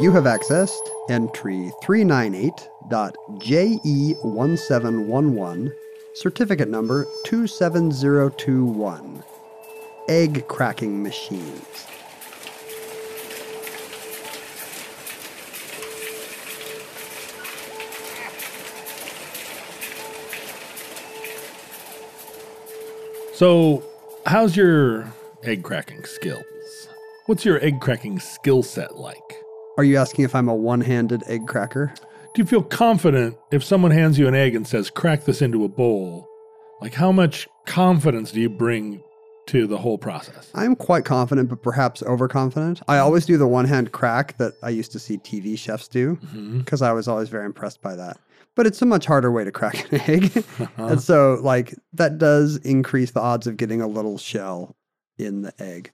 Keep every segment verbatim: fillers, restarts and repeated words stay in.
You have accessed entry three ninety-eight.J E one seven one one, certificate number two seven zero two one, Egg Cracking Machines. So, how's your egg cracking skills? What's your egg cracking skill set like? Are you asking if I'm a one-handed egg cracker? Do you feel confident if someone hands you an egg and says, crack this into a bowl? Like, how much confidence do you bring to the whole process? I'm quite confident, but perhaps overconfident. I always do the one-hand crack that I used to see T V chefs do, because mm-hmm. I was always very impressed by that. But it's a much harder way to crack an egg. uh-huh. And so, like, that does increase the odds of getting a little shell in the egg.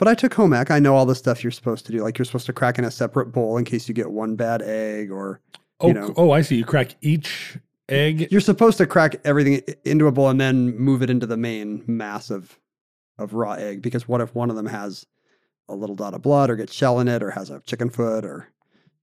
But I took home ec. I know all the stuff you're supposed to do. Like, you're supposed to crack in a separate bowl in case you get one bad egg or, oh, you know. Oh, I see. You crack each egg? You're supposed to crack everything into a bowl and then move it into the main mass of, of raw egg. Because what if one of them has a little dot of blood or gets shell in it or has a chicken foot or...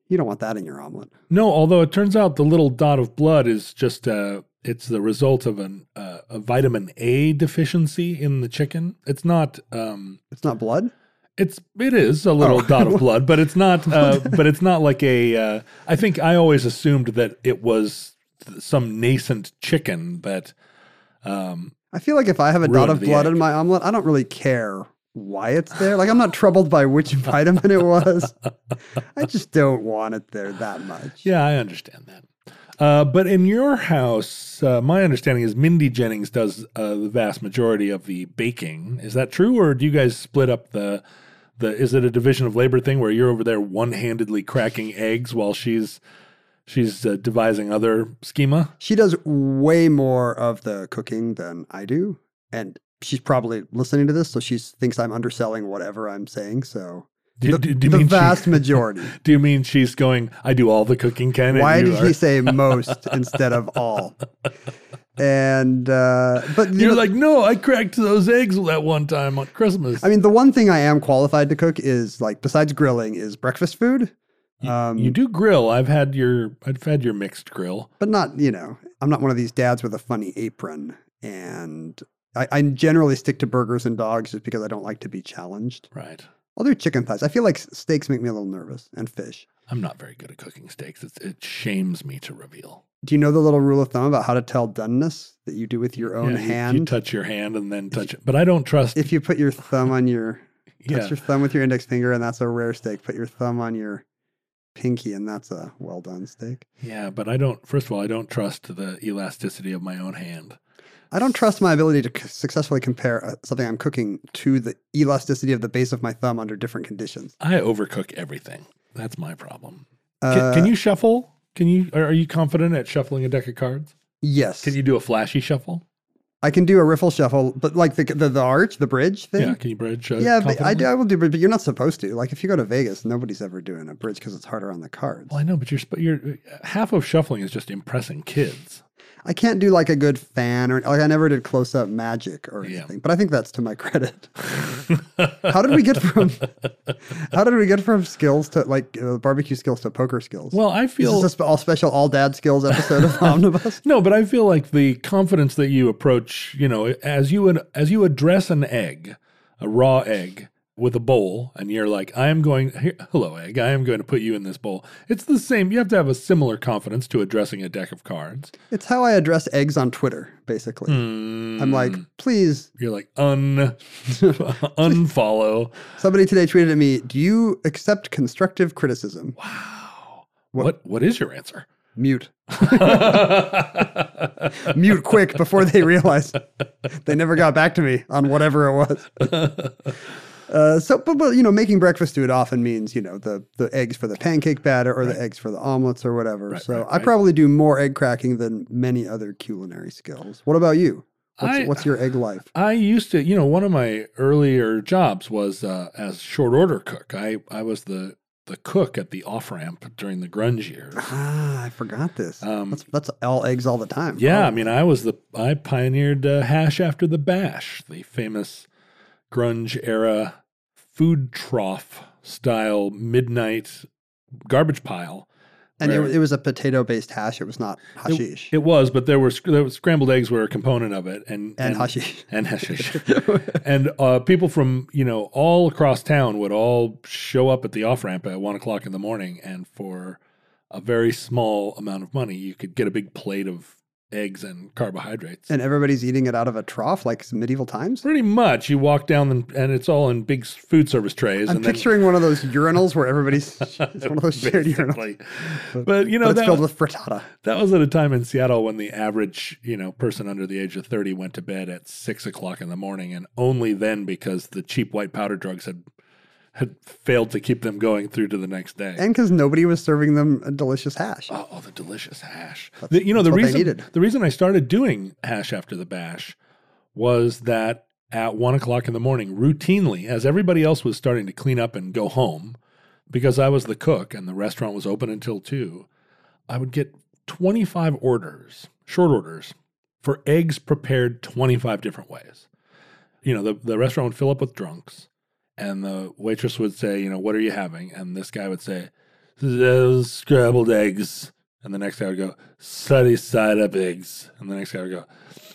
You don't want that in your omelet. No, although it turns out the little dot of blood is just uh, it's the result of an uh, a vitamin A deficiency in the chicken. It's not. Um, it's not blood. It's it is a little oh. dot of blood, but it's not. Uh, but it's not like a. Uh, I think I always assumed that it was some nascent chicken that. Um, I feel like if I have a dot of blood egg. in my omelet, I don't really care why it's there. Like, I'm not troubled by which vitamin it was. I just don't want it there that much. Yeah, I understand that. Uh, but in your house, uh, my understanding is Mindy Jennings does uh, the vast majority of the baking. Is that true? Or do you guys split up the, the is it a division of labor thing where you're over there one-handedly cracking eggs while she's she's uh, devising other schema? She does way more of the cooking than I do. And she's probably listening to this, so she thinks I'm underselling whatever I'm saying. So do, the, do, do the vast she, majority. Do you mean she's going, I do all the cooking, Ken? Why did he say most instead of all? And uh, but you You're know, like, no, I cracked those eggs that one time on Christmas. I mean, the one thing I am qualified to cook is, like, besides grilling, is breakfast food. You, um, you do grill. I've had your I've had your mixed grill. But not, you know, I'm not one of these dads with a funny apron. And I, I generally stick to burgers and dogs just because I don't like to be challenged. Right. I'll do chicken thighs. I feel like steaks make me a little nervous, and fish. I'm not very good at cooking steaks. It's, it shames me to reveal. Do you know the little rule of thumb about how to tell doneness that you do with your own yeah, hand? You touch your hand and then touch you, it. But I don't trust. If you put your thumb on your, touch yeah. your thumb with your index finger, and that's a rare steak. Put your thumb on your pinky, and that's a well-done steak. Yeah, but I don't, first of all, I don't trust the elasticity of my own hand. I don't trust my ability to c- successfully compare uh, something I'm cooking to the elasticity of the base of my thumb under different conditions. I overcook everything. That's my problem. Can, uh, can you shuffle? Can you? Are you confident at shuffling a deck of cards? Yes. Can you do a flashy shuffle? I can do a riffle shuffle, but like the the, the arch, the bridge thing? Yeah, can you bridge? Uh, yeah, I, do, I will do bridge, but you're not supposed to. Like, if you go to Vegas, nobody's ever doing a bridge because it's harder on the cards. Well, I know, but you're, you're half of shuffling is just impressing kids. I can't do like a good fan or like I never did close up magic or yeah. anything. But I think that's to my credit. How did we get from how did we get from skills to like uh, barbecue skills to poker skills? Well, I feel is this all special all dad skills episode of Omnibus. No, but I feel like the confidence that you approach, you know, as you would, as you address an egg, a raw egg. With a bowl, and you're like, I am going, here, hello, egg, I am going to put you in this bowl. It's the same. You have to have a similar confidence to addressing a deck of cards. It's how I address eggs on Twitter, basically. Mm. I'm like, please. You're like, un, unfollow. Somebody today tweeted at me, do you accept constructive criticism? Wow. What, what, what is your answer? Mute. Mute quick before they realize they never got back to me on whatever it was. Uh, so, but, but, you know, making breakfast food often means, you know, the, the eggs for the pancake batter or right. the eggs for the omelets or whatever. Right, so right, I right. probably do more egg cracking than many other culinary skills. What about you? What's, I, what's your egg life? I used to, you know, one of my earlier jobs was uh, as short order cook. I, I was the, the cook at the off-ramp during the grunge years. Ah, I forgot this. Um, that's, that's all eggs all the time. Yeah, oh. I mean, I was the, I pioneered uh, hash after the bash, the famous grunge era food trough style midnight garbage pile. And it, it was a potato based hash. It was not hashish. It, it was, but there were, there were scrambled eggs were a component of it. And, and, and hashish. And hashish. and uh, people from, you know, all across town would all show up at the off ramp at one o'clock in the morning. And for a very small amount of money, you could get a big plate of eggs and carbohydrates. And everybody's eating it out of a trough like medieval times? Pretty much. You walk down and, and it's all in big food service trays. I'm and picturing then, one of those urinals where everybody's it's one of those shared urinals. But, but, you know, but it's that filled was, with frittata. That was at a time in Seattle when the average, you know, person under the age of thirty went to bed at six o'clock in the morning, and only then because the cheap white powder drugs had had failed to keep them going through to the next day. And because nobody was serving them a delicious hash. Oh, oh the delicious hash. The, you know, the reason, the reason I started doing hash after the bash was that at one o'clock in the morning, routinely, as everybody else was starting to clean up and go home, because I was the cook and the restaurant was open until two, I would get twenty-five orders, short orders, for eggs prepared twenty-five different ways. You know, the, the restaurant would fill up with drunks. And the waitress would say, you know, what are you having? And this guy would say, those scrambled eggs. And the next guy would go, sunny side up eggs. And the next guy would go,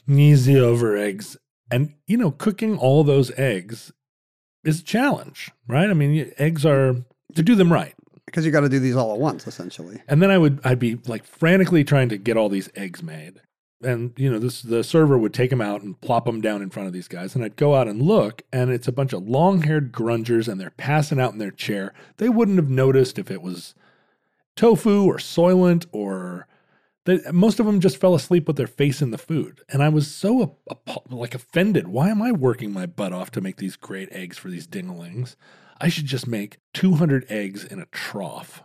easy over eggs. And, you know, cooking all those eggs is a challenge, right? I mean, eggs are, to do them right. Because you got to do these all at once, essentially. And then I would, I'd be like frantically trying to get all these eggs made. And, you know, this the server would take them out and plop them down in front of these guys. And I'd go out and look, and it's a bunch of long-haired grungers, and they're passing out in their chair. They wouldn't have noticed if it was tofu or Soylent or they, most of them just fell asleep with their face in the food. And I was so, like, offended. Why am I working my butt off to make these great eggs for these dinglings? I should just make two hundred eggs in a trough.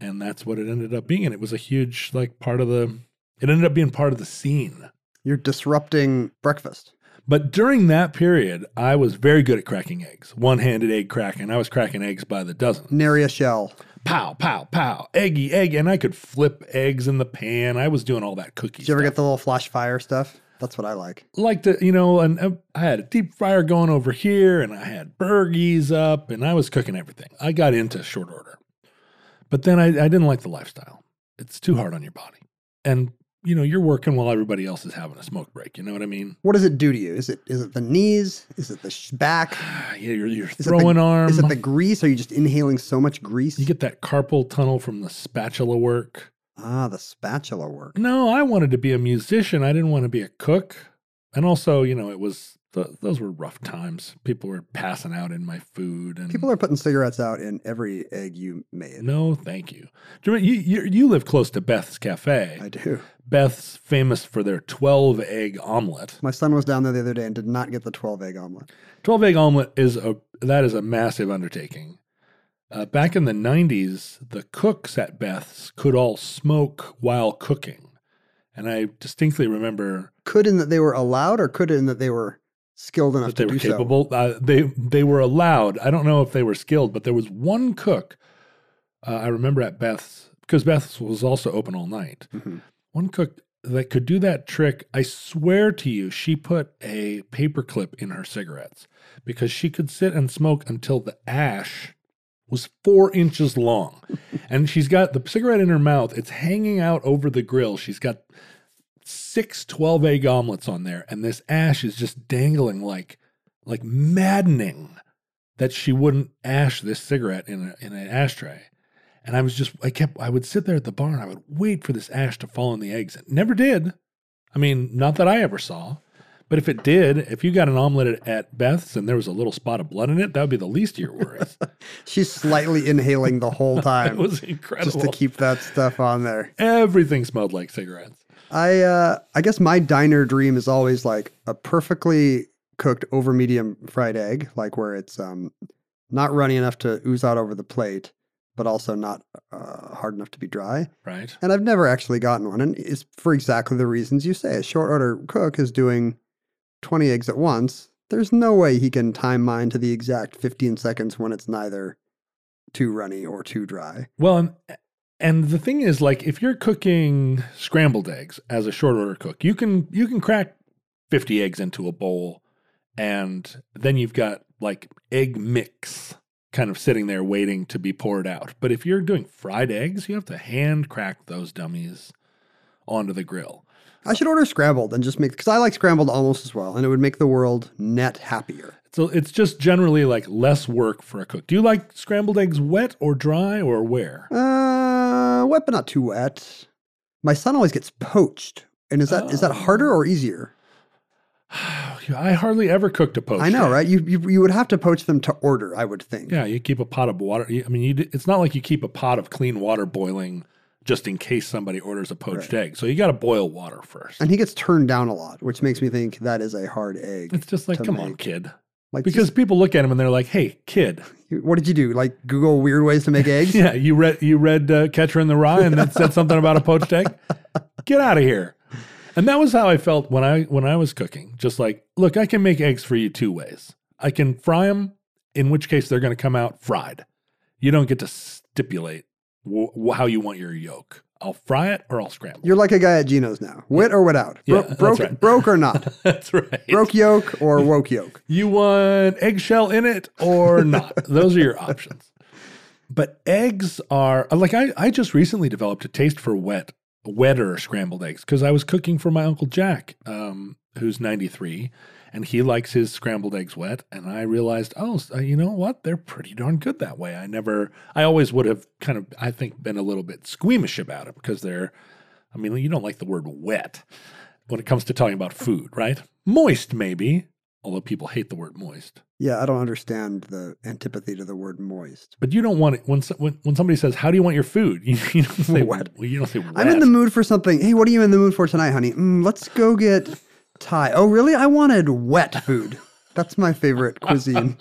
And that's what it ended up being. And it was a huge, like, part of the... It ended up being part of the scene. You're disrupting breakfast. But during that period, I was very good at cracking eggs. One-handed egg cracking. I was cracking eggs by the dozen. Nary a shell. Pow, pow, pow. Eggy, eggy. And I could flip eggs in the pan. I was doing all that cookie stuff. Did you ever get the little flash fire stuff? That's what I like. Like to, you know, and uh, I had a deep fryer going over here, and I had burgies up, and I was cooking everything. I got into short order. But then I, I didn't like the lifestyle. It's too hard on your body. And, you know, you're working while everybody else is having a smoke break. You know what I mean? What does it do to you? Is it is it the knees? Is it the sh back? yeah, you're, you're throwing arm. Is it the grease? Are you just inhaling so much grease? You get that carpal tunnel from the spatula work. Ah, the spatula work. No, I wanted to be a musician. I didn't want to be a cook. And also, you know, it was the, those were rough times. People were passing out in my food, and people are putting cigarettes out in every egg you made. No, thank you. You you, you live close to Beth's Cafe. I do. Beth's famous for their twelve egg omelet. My son was down there the other day and did not get the twelve egg omelet. twelve egg omelet is a that is a massive undertaking. Uh, back in the nineties, the cooks at Beth's could all smoke while cooking, and I distinctly remember. Could in that they were allowed, or could in that they were skilled enough to do so. They were capable. Uh, they, they were allowed. I don't know if they were skilled, but there was one cook, uh, I remember at Beth's, because Beth's was also open all night. Mm-hmm. One cook that could do that trick. I swear to you, she put a paperclip in her cigarettes because she could sit and smoke until the ash was four inches long. And she's got the cigarette in her mouth. It's hanging out over the grill. She's got six twelve egg omelets on there. And this ash is just dangling like, like maddening that she wouldn't ash this cigarette in, a, in an ashtray. And I was just, I kept, I would sit there at the bar and I would wait for this ash to fall on the eggs. It never did. I mean, not that I ever saw. But if it did, if you got an omelet at Beth's and there was a little spot of blood in it, that would be the least of your worries. She's slightly inhaling the whole time. It was incredible. Just to keep that stuff on there. Everything smelled like cigarettes. I uh, I guess my diner dream is always like a perfectly cooked over medium fried egg, like where it's um not runny enough to ooze out over the plate, but also not uh, hard enough to be dry. Right. And I've never actually gotten one. And it's for exactly the reasons you say. A short order cook is doing twenty eggs at once. There's no way he can time mine to the exact fifteen seconds when it's neither too runny or too dry. Well, and, and the thing is, like, if you're cooking scrambled eggs as a short order cook, you can you can crack fifty eggs into a bowl, and then you've got, like, egg mix kind of sitting there waiting to be poured out. But if you're doing fried eggs, you have to hand crack those dummies onto the grill. I should order scrambled and just make, because I like scrambled almost as well, and it would make the world net happier. So it's just generally like less work for a cook. Do you like scrambled eggs wet or dry or where? Uh, wet, but not too wet. My son always gets poached. And is that oh. is that harder or easier? I hardly ever cooked a poached egg. I know, right? You, you you would have to poach them to order, I would think. Yeah, you keep a pot of water. I mean, you, it's not like you keep a pot of clean water boiling just in case somebody orders a poached right. egg. So you got to boil water first. And he gets turned down a lot, which makes me think that is a hard egg. It's just like, come make. on, kid. Like, because just, people look at him and they're like, hey, kid. What did you do? Like Google weird ways to make eggs? Yeah, you read, you read uh, Catcher in the Rye and that said something about a poached egg? Get out of here. And that was how I felt when I when I was cooking. Just like, look, I can make eggs for you two ways. I can fry them, in which case they're going to come out fried. You don't get to stipulate w- how you want your yolk. I'll fry it or I'll scramble. You're like a guy at Gino's now. Wit yeah. or without. Bro- yeah, broke, right. broke or not. That's right. Broke yolk or woke yolk. You want eggshell in it or not. Those are your options. But eggs are, like I, I just recently developed a taste for wet wetter scrambled eggs because I was cooking for my Uncle Jack, um, who's ninety-three, and he likes his scrambled eggs wet. And I realized, oh, you know what? They're pretty darn good that way. I never, I always would have kind of, I think, been a little bit squeamish about it because they're, I mean, you don't like the word wet when it comes to talking about food, right? Moist, maybe, although people hate the word moist. Yeah, I don't understand the antipathy to the word moist. But you don't want it when when, when somebody says, "How do you want your food?" You, you don't say wet. Well, you don't say wet. I'm in the mood for something. Hey, what are you in the mood for tonight, honey? Mm, let's go get Thai. Oh, really? I wanted wet food. That's my favorite cuisine.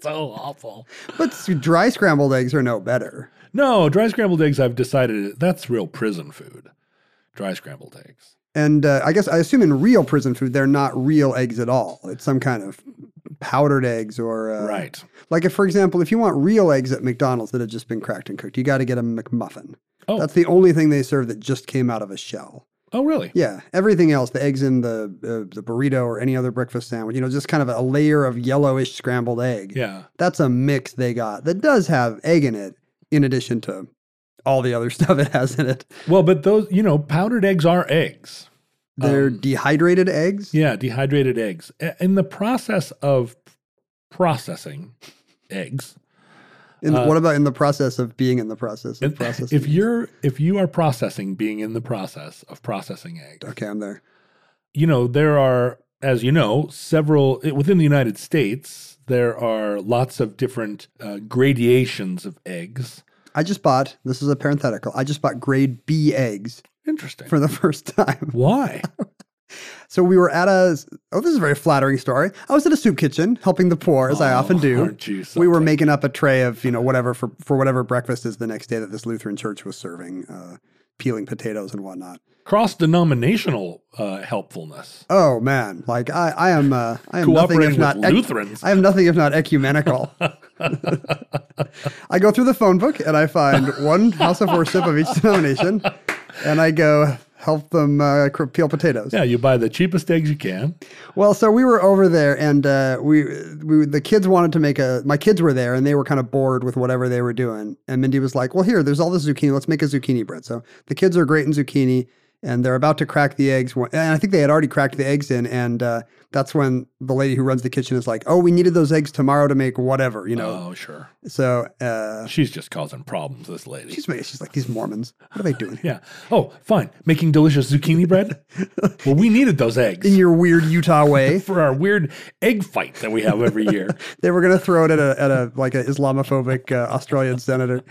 So awful. But dry scrambled eggs are no better. No, dry scrambled eggs. I've decided that's real prison food. Dry scrambled eggs. And uh, I guess I assume in real prison food, they're not real eggs at all. It's some kind of powdered eggs or... Uh, right. Like, if, for example, if you want real eggs at McDonald's that have just been cracked and cooked, you got to get a McMuffin. Oh. That's the only thing they serve that just came out of a shell. Oh, really? Yeah. Everything else, the eggs in the uh, the burrito or any other breakfast sandwich, you know, just kind of a layer of yellowish scrambled egg. Yeah. That's a mix they got that does have egg in it in addition to... all the other stuff it has in it. Well, but those, you know, powdered eggs are eggs. They're um, dehydrated eggs? Yeah, dehydrated eggs. In the process of processing eggs. In the, uh, what about in the process of being in the process of if, processing? If you're if you are processing being in the process of processing eggs. Okay, I'm there. You know, there are, as you know, several within the United States, there are lots of different uh, gradations of eggs. I just bought, this is a parenthetical, I just bought grade B eggs. Interesting. For the first time. Why? So we were at a, oh, this is a very flattering story. I was at a soup kitchen helping the poor, as oh, I often do. Aren't you something? We were making up a tray of, you know, whatever, for, for whatever breakfast is the next day that this Lutheran church was serving, uh, peeling potatoes and whatnot. Cross-denominational uh, helpfulness. Oh, man. Like, I, I am uh, I am nothing if not... Cooperating with Lutherans. Ec- I am nothing if not ecumenical. I go through the phone book, and I find one house of worship of each denomination, and I go, help them uh, peel potatoes. Yeah, you buy the cheapest eggs you can. Well, so we were over there, and uh, we, we the kids wanted to make a... My kids were there, and they were kind of bored with whatever they were doing. And Mindy was like, well, here, there's all this zucchini. Let's make a zucchini bread. So the kids are great in zucchini, and they're about to crack the eggs. And I think they had already cracked the eggs in, and uh, that's when the lady who runs the kitchen is like, oh, we needed those eggs tomorrow to make whatever, you know. Oh, sure. So uh, she's just causing problems, this lady. She's, she's like, these Mormons, what are they doing here? Yeah. Oh, fine. Making delicious zucchini bread? Well, we needed those eggs. In your weird Utah way. For our weird egg fight that we have every year. They were going to throw it at a, at a like an Islamophobic uh, Australian senator.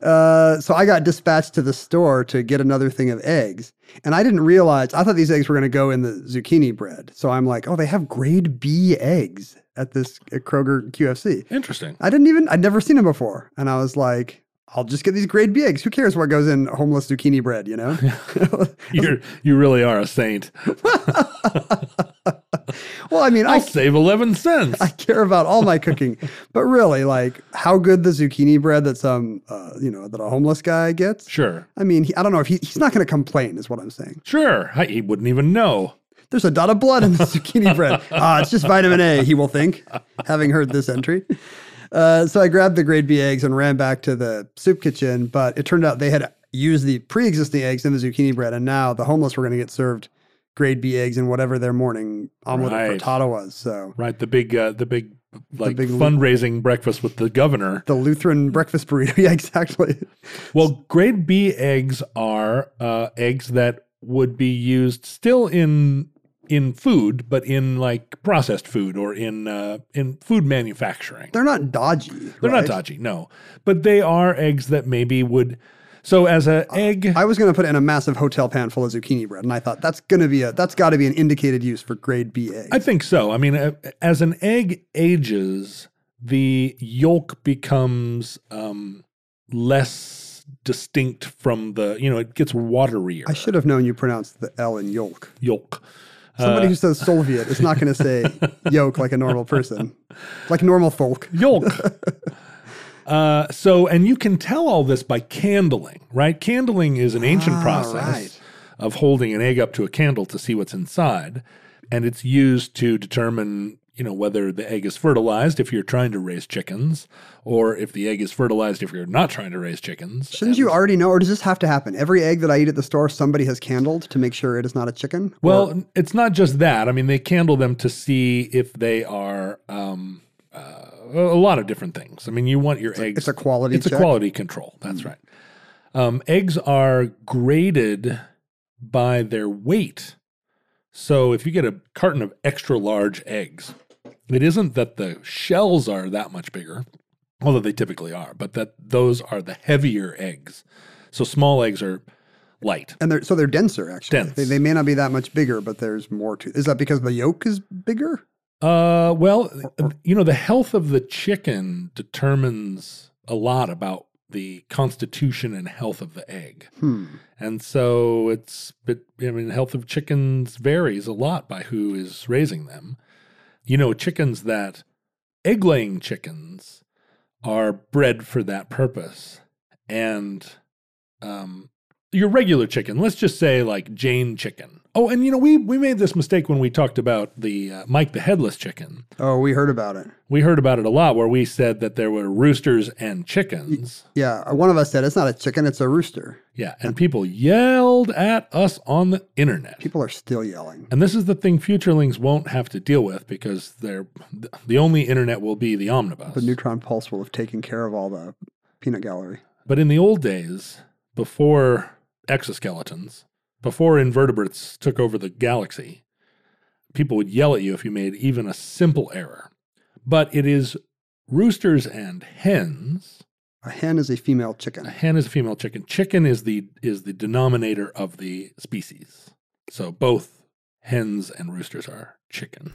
Uh, so I got dispatched to the store to get another thing of eggs. And I didn't realize, I thought these eggs were going to go in the zucchini bread. So I'm like, oh, they have grade B eggs at this at Kroger Q F C. Interesting. I didn't even, I'd never seen them before. And I was like, I'll just get these grade B eggs. Who cares what goes in homeless zucchini bread, you know? You're, you really are a saint. Well, I mean, I'll I, save eleven cents. I care about all my cooking, but really, like, how good the zucchini bread that some, uh, you know, that a homeless guy gets. Sure. I mean, he, I don't know if he, he's not going to complain, is what I'm saying. Sure. I, he wouldn't even know. There's a dot of blood in the zucchini bread. Ah, uh, it's just vitamin A, he will think, having heard this entry. Uh, so I grabbed the grade B eggs and ran back to the soup kitchen, but it turned out they had used the pre-existing eggs in the zucchini bread, and now the homeless were going to get served grade B eggs and whatever their morning omelet right. frittata was. So right, the big, uh, the big, like the big fundraising Lu- breakfast with the governor, the Lutheran breakfast burrito. Yeah, exactly. Well, grade B eggs are uh, eggs that would be used still in in food, but in like processed food or in uh, in food manufacturing. They're not dodgy. They're right? not dodgy. No, but they are eggs that maybe would. So as an egg... I was going to put in a massive hotel pan full of zucchini bread, and I thought that's going to be a, that's got to be an indicated use for grade B eggs. I think so. I mean, as an egg ages, the yolk becomes um, less distinct from the, you know, it gets waterier. I should have known you pronounced the L in yolk. Yolk. Somebody uh, who says Soviet is not going to say yolk like a normal person, like normal folk. Yolk. Uh, so, and you can tell all this by candling, right? Candling is an ancient ah, process right. of holding an egg up to a candle to see what's inside. And it's used to determine, you know, whether the egg is fertilized if you're trying to raise chickens, or if the egg is fertilized if you're not trying to raise chickens. Shouldn't and, you already know, or does this have to happen? Every egg that I eat at the store, somebody has candled to make sure it is not a chicken? Well, or? It's not just that. I mean, they candle them to see if they are... Um, uh, A lot of different things. I mean, you want your it's eggs. A, it's a quality It's check. a quality control. That's mm. right. Um, eggs are graded by their weight. So if you get a carton of extra large eggs, it isn't that the shells are that much bigger, although they typically are, but that those are the heavier eggs. So small eggs are light. And they're so they're denser, actually. Dense. They, they may not be that much bigger, but there's more to it. Is that because the yolk is bigger? Uh, well, you know, the health of the chicken determines a lot about the constitution and health of the egg. Hmm. And so it's, it, I mean, health of chickens varies a lot by who is raising them. You know, chickens that, egg-laying chickens are bred for that purpose. And um, your regular chicken, let's just say like Jane chicken. Oh, and you know, we we made this mistake when we talked about the uh, Mike the Headless Chicken. Oh, we heard about it. We heard about it a lot where we said that there were roosters and chickens. Yeah, one of us said, it's not a chicken, it's a rooster. Yeah, and people yelled at us on the internet. People are still yelling. And this is the thing futurelings won't have to deal with because they're the only internet will be the omnibus. The neutron pulse will have taken care of all the peanut gallery. But in the old days, before exoskeletons... Before invertebrates took over the galaxy, people would yell at you if you made even a simple error. But it is roosters and hens. A hen is a female chicken. A hen is a female chicken. Chicken is the is the denominator of the species. So both hens and roosters are chickens.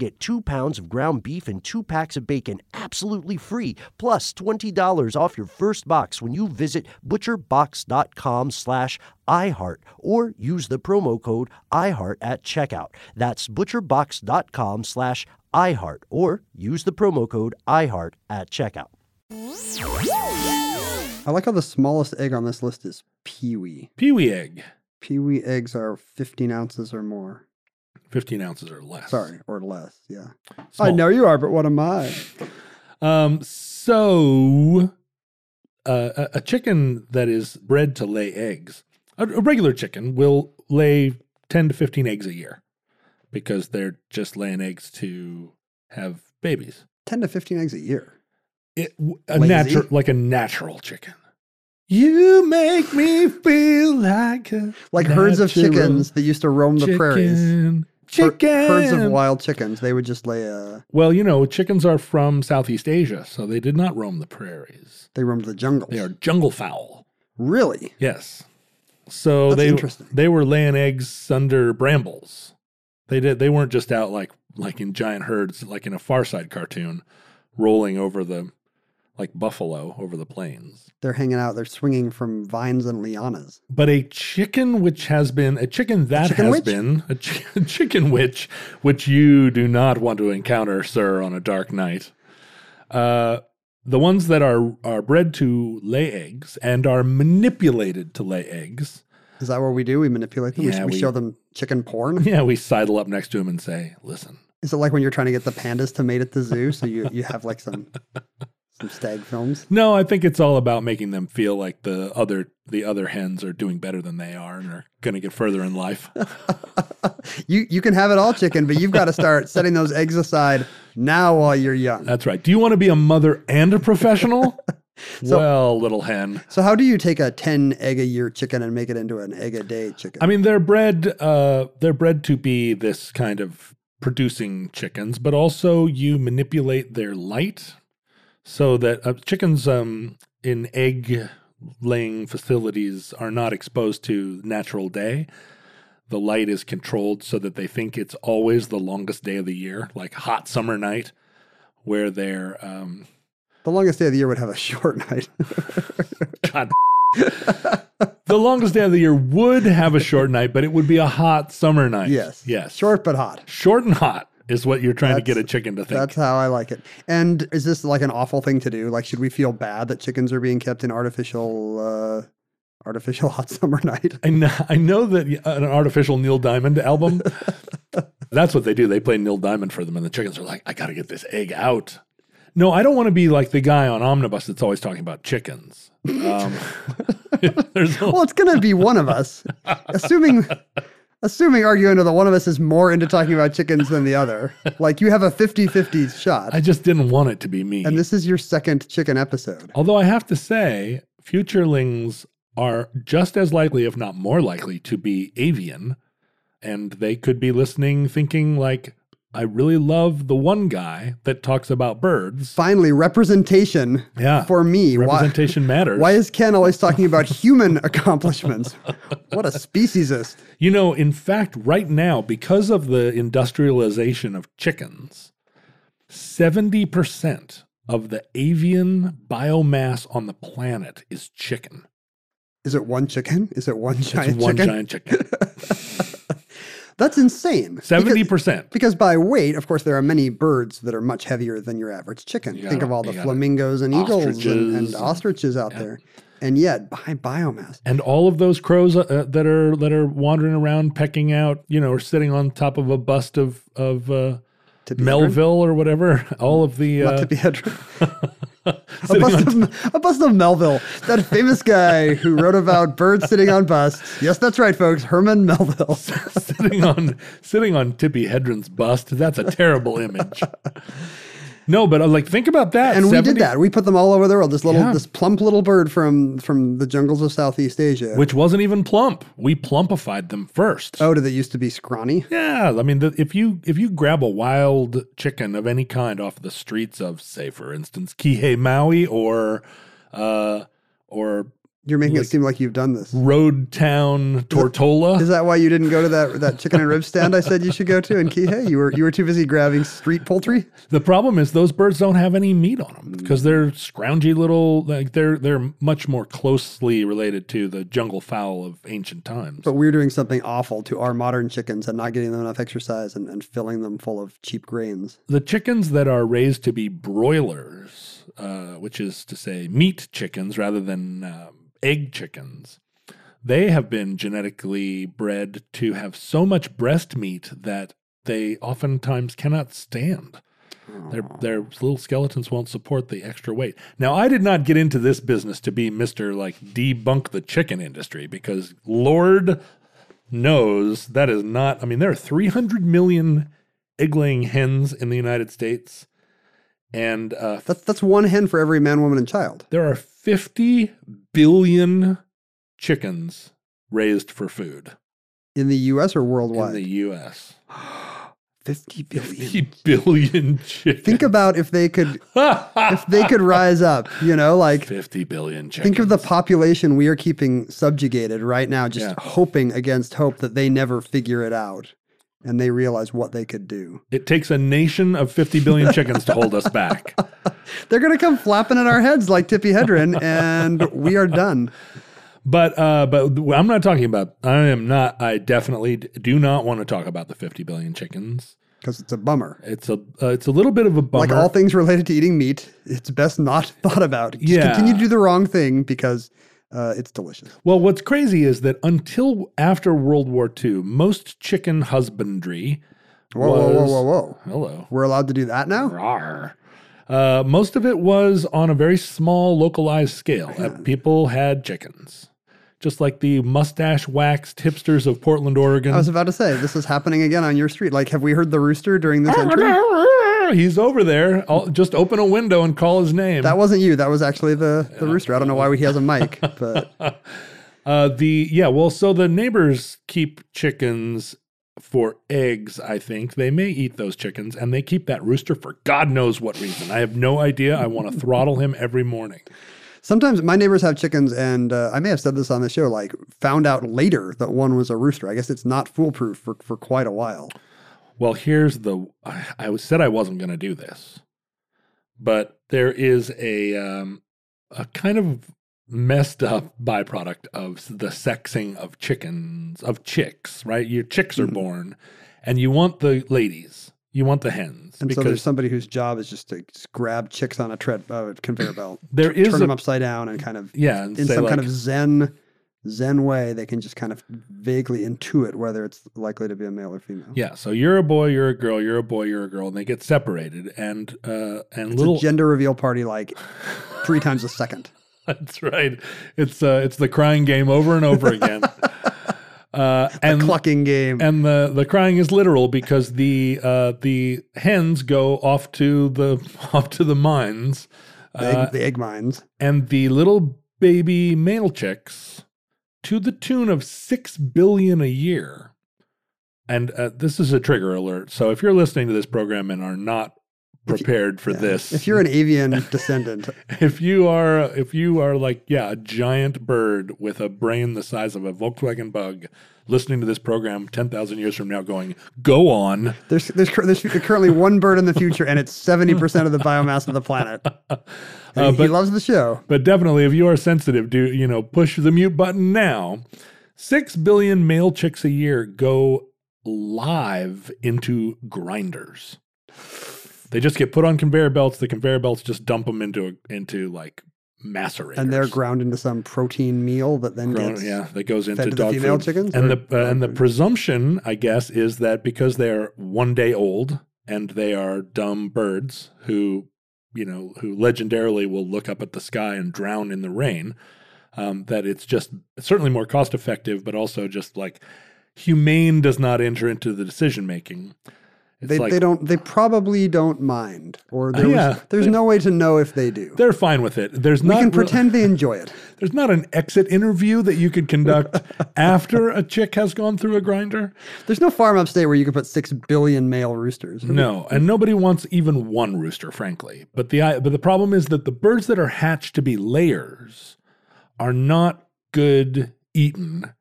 get two pounds of ground beef and two packs of bacon absolutely free, plus twenty dollars off your first box when you visit butcherbox.com slash iHeart or use the promo code iHeart at checkout. That's butcherbox.com slash iHeart or use the promo code iHeart at checkout. I like how the smallest egg on this list is peewee. Peewee egg. Peewee eggs are fifteen ounces or more. fifteen ounces or less. Sorry, or less, yeah. Small. I know you are, but what am I? Um, so, uh, a, a chicken that is bred to lay eggs, a, a regular chicken will lay ten to fifteen eggs a year because they're just laying eggs to have babies. ten to fifteen eggs a year? It, a natural, like a natural chicken. You make me feel like a like herds of chickens that used to roam the chicken, prairies. Chicken. Her, herds of wild chickens. They would just lay a... Well, you know, chickens are from Southeast Asia, so they did not roam the prairies. They roamed the jungles. They are jungle fowl. Really? Yes. So That's they interesting. They were laying eggs under brambles. They did. They weren't just out like like in giant herds, like in a Far Side cartoon, rolling over the... like buffalo over the plains. They're hanging out. They're swinging from vines and lianas. But a chicken which has been, a chicken that a chicken has witch? been, a, ch- a chicken witch, which you do not want to encounter, sir, on a dark night. Uh, the ones that are, are bred to lay eggs and are manipulated to lay eggs. Is that what we do? We manipulate them? Yeah, we, we show them chicken porn? Yeah, we sidle up next to them and say, listen. Is it like when you're trying to get the pandas to mate at the zoo? So you, you have like some... Some stag films? No, I think it's all about making them feel like the other the other hens are doing better than they are and are going to get further in life. you you can have it all, chicken, but you've got to start setting those eggs aside now while you're young. That's right. Do you want to be a mother and a professional? so, well, little hen. So how do you take a ten egg a year chicken and make it into an egg a day chicken? I mean, they're bred. Uh, they're bred to be this kind of producing chickens, but also you manipulate their light. So that uh, chickens um, in egg-laying facilities are not exposed to natural day. The light is controlled so that they think it's always the longest day of the year, like hot summer night, where they're... Um, the longest day of the year would have a short night. God. The longest day of the year would have a short night, but it would be a hot summer night. Yes. Yes. Short but hot. Short and hot. Is what you're trying that's, to get a chicken to think. That's how I like it. And is this like an awful thing to do? Like, should we feel bad that chickens are being kept in artificial, uh, artificial hot summer night? I know, I know that an artificial Neil Diamond album, that's what they do. They play Neil Diamond for them, and the chickens are like, I got to get this egg out. No, I don't want to be like the guy on Omnibus that's always talking about chickens. Um, there's no well, it's going to be one of us. Assuming... Assuming, arguing that one of us is more into talking about chickens than the other. Like, you have a fifty-fifty shot. I just didn't want it to be me. And this is your second chicken episode. Although I have to say, futurelings are just as likely, if not more likely, to be avian. And they could be listening, thinking, like, I really love the one guy that talks about birds. Finally, representation yeah. for me. Representation why, matters. Why is Ken always talking about human accomplishments? What a speciesist. You know, in fact, right now, because of the industrialization of chickens, seventy percent of the avian biomass on the planet is chicken. Is it one chicken? Is it one giant it's one chicken? One giant chicken. That's insane. seventy percent. Because, because by weight, of course, there are many birds that are much heavier than your average chicken. You Think gotta, of all the flamingos and eagles and, and ostriches out yeah. there. And yet, by biomass. And all of those crows uh, that are that are wandering around pecking out, you know, or sitting on top of a bust of, of uh, Tippi Melville Hedren? Or whatever. All of the... Uh, Not Tippi Hedren. A bust, of, a bust of Melville, that famous guy who wrote about birds sitting on busts. Yes, that's right, folks. Herman Melville. sitting on sitting on Tippi Hedren's bust. That's a terrible image. No, but like, think about that. And seventy we did that. We put them all over the world. This little, yeah. this plump little bird from from the jungles of Southeast Asia, which wasn't even plump. We plumpified them first. Oh, did they used to be scrawny? Yeah, I mean, the, if you if you grab a wild chicken of any kind off the streets of, say, for instance, Kihei Maui, or uh, or you're making like, it seem like you've done this. Road Town Tortola. Is that why you didn't go to that that chicken and rib stand I said you should go to in Kihei? You were you were too busy grabbing street poultry? The problem is those birds don't have any meat on them because they're scroungy little, like they're they're much more closely related to the jungle fowl of ancient times. But we're doing something awful to our modern chickens and not getting them enough exercise and, and filling them full of cheap grains. The chickens that are raised to be broilers, uh, which is to say meat chickens rather than uh, egg chickens, they have been genetically bred to have so much breast meat that they oftentimes cannot stand. Their, their little skeletons won't support the extra weight. Now, I did not get into this business to be Mister like debunk the chicken industry because Lord knows that is not, I mean, there are three hundred million egg-laying hens in the United States. And uh, that's, that's one hen for every man, woman, and child. There are fifty billion chickens raised for food. In the U S or worldwide? In the U S fifty billion. fifty billion chickens. Think about if they could if they could rise up, you know, like fifty billion chickens. Think of the population we are keeping subjugated right now, just yeah. hoping against hope that they never figure it out. And they realize what they could do. It takes a nation of fifty billion chickens to hold us back. They're going to come flapping at our heads like Tippi Hedren, and we are done. But uh, but I'm not talking about, I am not, I definitely do not want to talk about the fifty billion chickens. Because it's a bummer. It's a uh, it's a little bit of a bummer. Like all things related to eating meat, it's best not thought about. Just yeah. continue to do the wrong thing because... Uh, it's delicious. Well, what's crazy is that until after World War Two, most chicken husbandry whoa, was... Whoa, whoa, whoa, whoa. Hello. We're allowed to do that now? Rawr. Uh, most of it was on a very small, localized scale. Yeah. People had chickens. Just like the mustache-waxed hipsters of Portland, Oregon. I was about to say, this is happening again on your street. Like, have we heard the rooster during this entry? He's over there. I'll just open a window and call his name. That wasn't you. That was actually the, the yeah. rooster. I don't know why he has a mic. But uh, the yeah, well, so the neighbors keep chickens for eggs, I think. They may eat those chickens, and they keep that rooster for God knows what reason. I have no idea. I want to throttle him every morning. Sometimes my neighbors have chickens, and uh, I may have said this on the show, like found out later that one was a rooster. I guess it's not foolproof for, for quite a while. Well, here's the, I said I wasn't going to do this, but there is a um, a kind of messed up byproduct of the sexing of chickens, of chicks, right? Your chicks are mm-hmm. born, and you want the ladies, you want the hens. And so there's somebody whose job is just to just grab chicks on a tread, uh, conveyor belt, there is turn a, them upside down and kind of, yeah, in some like, kind of zen Zen way, they can just kind of vaguely intuit whether it's likely to be a male or female. Yeah, so you're a boy, you're a girl, you're a boy, you're a girl, and they get separated. And uh, and it's little a gender reveal party like three times a second. That's right. It's uh, it's the crying game over and over again. uh, and the clucking game. And the the crying is literal because the uh, the hens go off to the off to the mines, the egg, uh, the egg mines, and the little baby male chicks, to the tune of six billion a year. And uh, this is a trigger alert. So if you're listening to this program and are not prepared you, for yeah. this. If you're an avian descendant. If you are, if you are like, yeah, a giant bird with a brain the size of a Volkswagen Bug, listening to this program ten thousand years from now going, go on. There's, there's, there's currently one bird in the future and it's seventy percent of the biomass of the planet. Uh, but, he loves the show. But definitely, if you are sensitive, do you know, push the mute button now. Six billion male chicks a year go live into grinders. They just get put on conveyor belts. The conveyor belts just dump them into, into like, macerators. And they're ground into some protein meal that then ground, gets yeah, that goes into to dog the female food. Chickens? And, the, uh, and the presumption, I guess, is that because they're one day old and they are dumb birds who, you know, who legendarily will look up at the sky and drown in the rain, um, that it's just certainly more cost effective, but also just like humane does not enter into the decision making. They, like, they don't. They probably don't mind, or there uh, yeah, was, there's they, no way to know if they do. They're fine with it. There's not. We can pretend they enjoy it. There's not an exit interview that you could conduct after a chick has gone through a grinder. There's no farm upstate where you could put six billion male roosters. No, and nobody wants even one rooster, frankly. But the but the problem is that the birds that are hatched to be layers are not good eaten.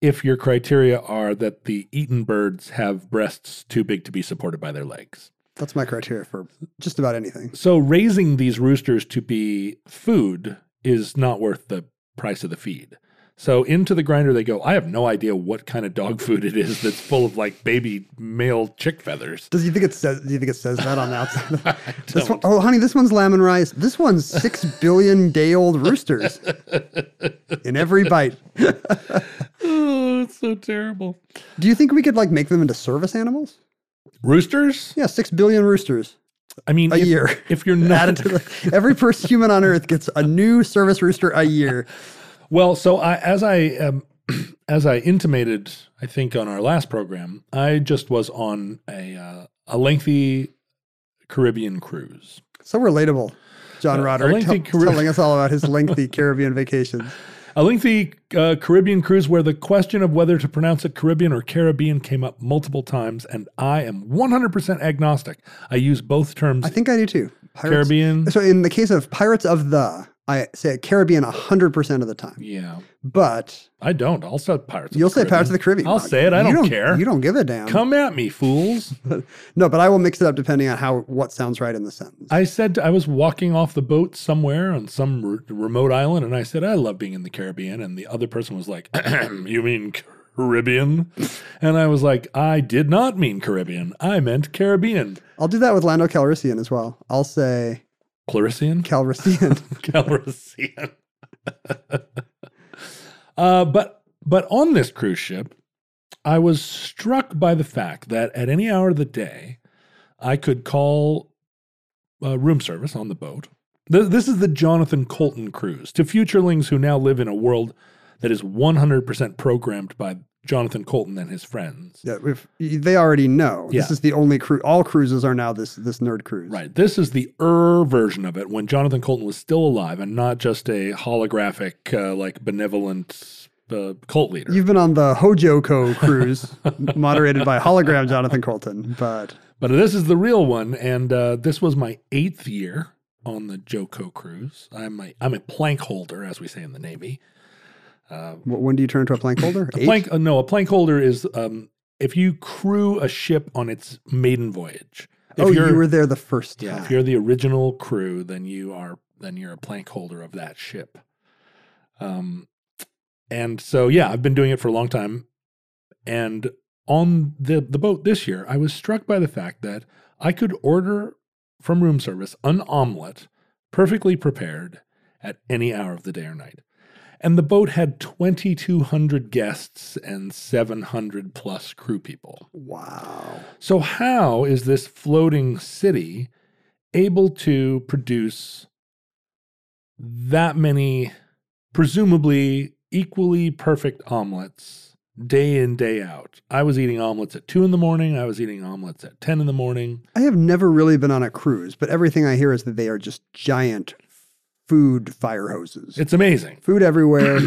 If your criteria are that the eaten birds have breasts too big to be supported by their legs. That's my criteria for just about anything. So raising these roosters to be food is not worth the price of the feed. So into the grinder they go. I have no idea what kind of dog food it is that's full of like baby male chick feathers. Does you think it says? Do you think it says that on the outside? This one, oh, honey, this one's lamb and rice. This one's six billion day old roosters in every bite. Oh, it's so terrible. Do you think we could like make them into service animals? Roosters? Yeah, six billion roosters. I mean, a if, year. If you're not, to the, every person human on Earth gets a new service rooster a year. Well, so I, as I um, as I intimated, I think on our last program, I just was on a uh, a lengthy Caribbean cruise. So relatable, John uh, Roderick te- Car- telling us all about his lengthy Caribbean vacations. A lengthy uh, Caribbean cruise where the question of whether to pronounce it Caribbean or Caribbean came up multiple times, and I am one hundred percent agnostic. I use both terms. I think I do too. Pirates, Caribbean. So in the case of Pirates of the. I say Caribbean one hundred percent of the time. Yeah. But. I don't. I'll say Pirates of the Caribbean. You'll say Pirates of the Caribbean. I'll say it. I don't, don't care. You don't give a damn. Come at me, fools. No, but I will mix it up depending on how what sounds right in the sentence. I said I was walking off the boat somewhere on some re- remote island, and I said, I love being in the Caribbean. And the other person was like, you mean Caribbean? And I was like, I did not mean Caribbean. I meant Caribbean. I'll do that with Lando Calrissian as well. I'll say... Calrissian? Calrissian. Calrissian. uh, but but on this cruise ship, I was struck by the fact that at any hour of the day, I could call uh, room service on the boat. Th- this is the Jonathan Colton cruise. To futurelings who now live in a world that is one hundred percent programmed by Jonathan Colton and his friends. Yeah, if they already know. Yeah. This is the only cruise. All cruises are now this this nerd cruise. Right. This is the er version of it when Jonathan Colton was still alive and not just a holographic, uh, like, benevolent uh, cult leader. You've been on the Hojoko cruise moderated by hologram Jonathan Colton. But but this is the real one, and uh, this was my eighth year on the Joko cruise. I'm a, I'm a plank holder, as we say in the Navy. Uh, when do you turn into a plank holder? A plank, uh, no, a plank holder is um, if you crew a ship on its maiden voyage. If oh, you were there the first time. Yeah, if you're the original crew, then you are then you're a plank holder of that ship. Um, and so yeah, I've been doing it for a long time. And on the the boat this year, I was struck by the fact that I could order from room service an omelet, perfectly prepared, at any hour of the day or night. And the boat had twenty-two hundred guests and seven hundred plus crew people. Wow. So how is this floating city able to produce that many presumably equally perfect omelets day in, day out? I was eating omelets at two in the morning. I was eating omelets at ten in the morning. I have never really been on a cruise, but everything I hear is that they are just giant food fire hoses. It's amazing. Food everywhere.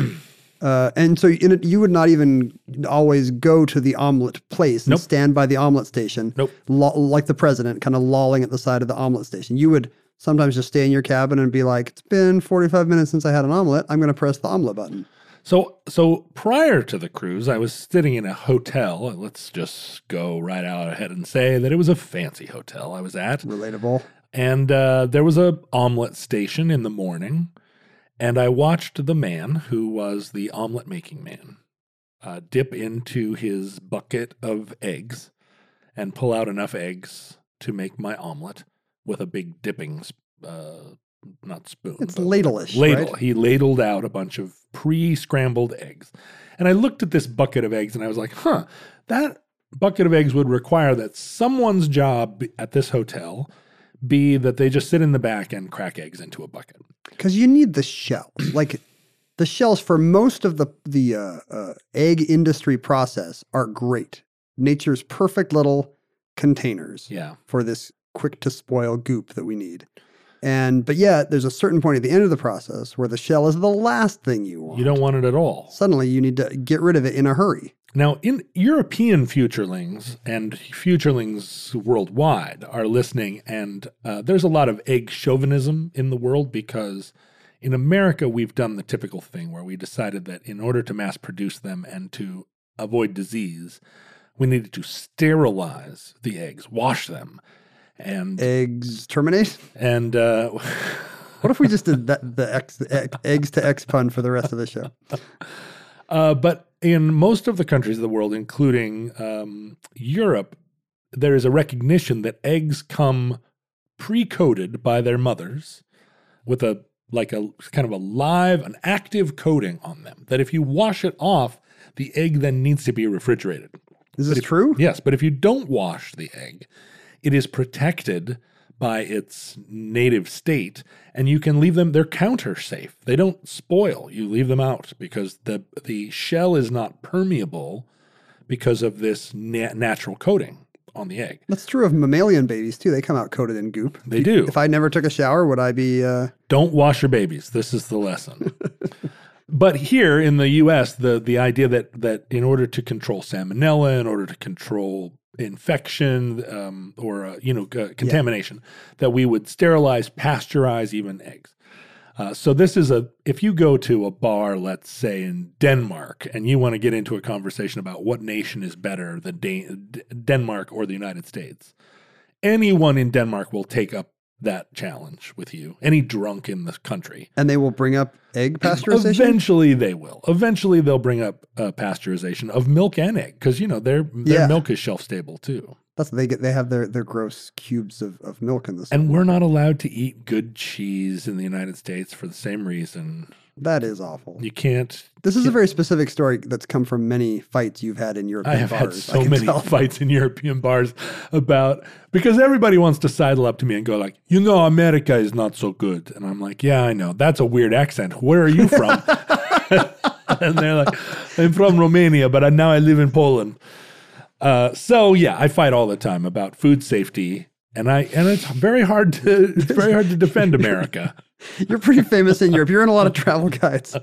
uh, and so in it, you would not even always go to the omelet place and nope. stand by the omelet station. Nope. Lo- like the president, kind of lolling at the side of the omelet station. You would sometimes just stay in your cabin and be like, it's been forty-five minutes since I had an omelet. I'm going to press the omelet button. So, so prior to the cruise, I was sitting in a hotel. Let's just go right out ahead and say that it was a fancy hotel I was at. Relatable. And uh, there was a omelet station in the morning, and I watched the man who was the omelet making man uh, dip into his bucket of eggs and pull out enough eggs to make my omelet with a big dipping, uh, not spoon. It's ladle-ish, ladle. Right? He ladled out a bunch of pre-scrambled eggs, and I looked at this bucket of eggs and I was like, "Huh, that bucket of eggs would require that someone's job at this hotel be that they just sit in the back and crack eggs into a bucket. Because you need the shell. Like the shells for most of the, the uh, uh, egg industry process are great. Nature's perfect little containers yeah. for this quick-to-spoil goop that we need. And but yet, there's a certain point at the end of the process where the shell is the last thing you want. You don't want it at all. Suddenly, you need to get rid of it in a hurry. Now, in European futurelings and futurelings worldwide are listening, and uh, there's a lot of egg chauvinism in the world because in America, we've done the typical thing where we decided that in order to mass produce them and to avoid disease, we needed to sterilize the eggs, wash them. And eggs terminate? And uh, what if we just did that, the X, X, eggs to X pun for the rest of the show? Uh, but in most of the countries of the world, including um, Europe, there is a recognition that eggs come pre-coated by their mothers with a like a kind of a live, an active coating on them. That if you wash it off, the egg then needs to be refrigerated. Is this true? Yes, but if you don't wash the egg, it is protected by its native state, and you can leave them, they're counter safe. They don't spoil. You leave them out because the the shell is not permeable because of this na- natural coating on the egg. That's true of mammalian babies, too. They come out coated in goop. They if, do. If I never took a shower, would I be... Uh... Don't wash your babies. This is the lesson. But here in the U S, the, the idea that, that in order to control salmonella, in order to control... infection um, or, uh, you know, uh, contamination, yeah. that we would sterilize, pasteurize even eggs. Uh, so this is a, if you go to a bar, let's say in Denmark, and you want to get into a conversation about what nation is better, the Dan- D- Denmark or the United States, anyone in Denmark will take up that challenge with you, any drunk in the country. And they will bring up egg pasteurization? Eventually they will. Eventually they'll bring up uh, pasteurization of milk and egg because, you know, their their yeah. milk is shelf-stable too. That's They get they have their, their gross cubes of, of milk in this. And we're not allowed to eat good cheese in the United States for the same reason. That is awful. You can't. This is can't, a very specific story that's come from many fights you've had in European bars. I have bars, had so many tell. fights in European bars about, because everybody wants to sidle up to me and go like, you know, America is not so good. And I'm like, yeah, I know. That's a weird accent. Where are you from? And they're like, I'm from Romania, but I, now I live in Poland. Uh, so, yeah, I fight all the time about food safety. And I and it's very hard to it's very hard to defend America. You're pretty famous in Europe. You're in a lot of travel guides.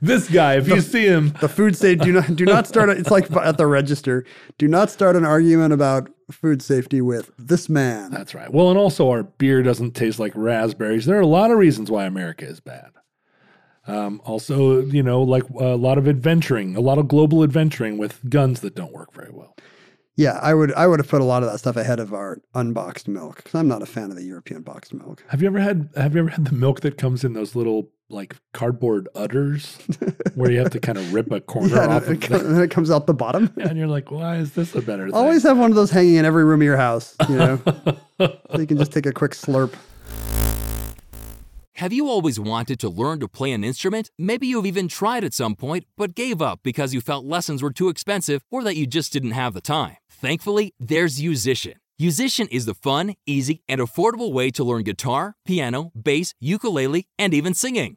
This guy, if the, you see him, the food safety. Do not do not start. A, it's like at the register. Do not start an argument about food safety with this man. That's right. Well, and also our beer doesn't taste like raspberries. There are a lot of reasons why America is bad. Um, also, you know, like a lot of adventuring, a lot of global adventuring with guns that don't work very well. Yeah, I would I would have put a lot of that stuff ahead of our unboxed milk because I'm not a fan of the European boxed milk. Have you ever had Have you ever had the milk that comes in those little like cardboard udders where you have to kind of rip a corner yeah, off, and, of it, and then it comes out the bottom? Yeah, and you're like, why is this a better thing? Always have one of those hanging in every room of your house, you know, so you can just take a quick slurp. Have you always wanted to learn to play an instrument? Maybe you've even tried at some point, but gave up because you felt lessons were too expensive or that you just didn't have the time. Thankfully, there's Yousician. Yousician is the fun, easy, and affordable way to learn guitar, piano, bass, ukulele, and even singing.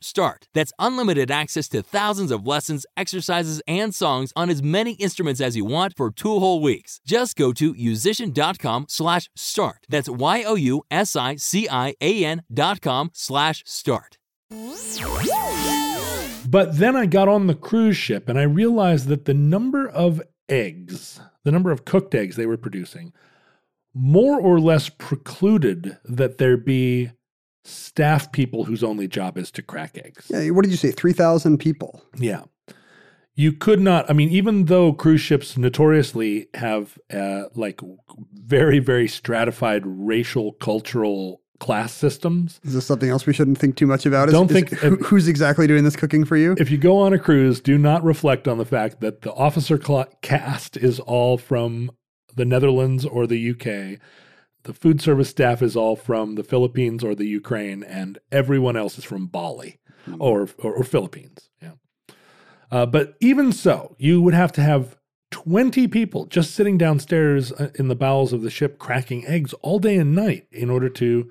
start. That's unlimited access to thousands of lessons, exercises, and songs on as many instruments as you want for two whole weeks. Just go to yousician dot com slash start. That's Y-O-U-S-I-C-I-A-N dot com slash start. But then I got on the cruise ship and I realized that the number of eggs, the number of cooked eggs they were producing, more or less precluded that there be staff people whose only job is to crack eggs. Yeah, what did you say? three thousand people. Yeah. you could not, I mean, even though cruise ships notoriously have uh, like very, very stratified racial, cultural class systems. Is this something else we shouldn't think too much about? Is, don't think is, if, who's exactly doing this cooking for you? If you go on a cruise, do not reflect on the fact that the officer cl- cast is all from the Netherlands or the U K. The food service staff is all from the Philippines or the Ukraine, and everyone else is from Bali mm. or, or or Philippines. Yeah. Uh, but even so, you would have to have twenty people just sitting downstairs in the bowels of the ship cracking eggs all day and night in order to